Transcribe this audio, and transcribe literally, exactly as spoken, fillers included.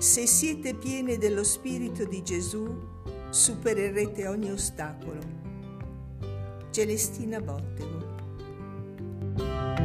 Se siete piene dello Spirito di Gesù, supererete ogni ostacolo. Celestina Bottego.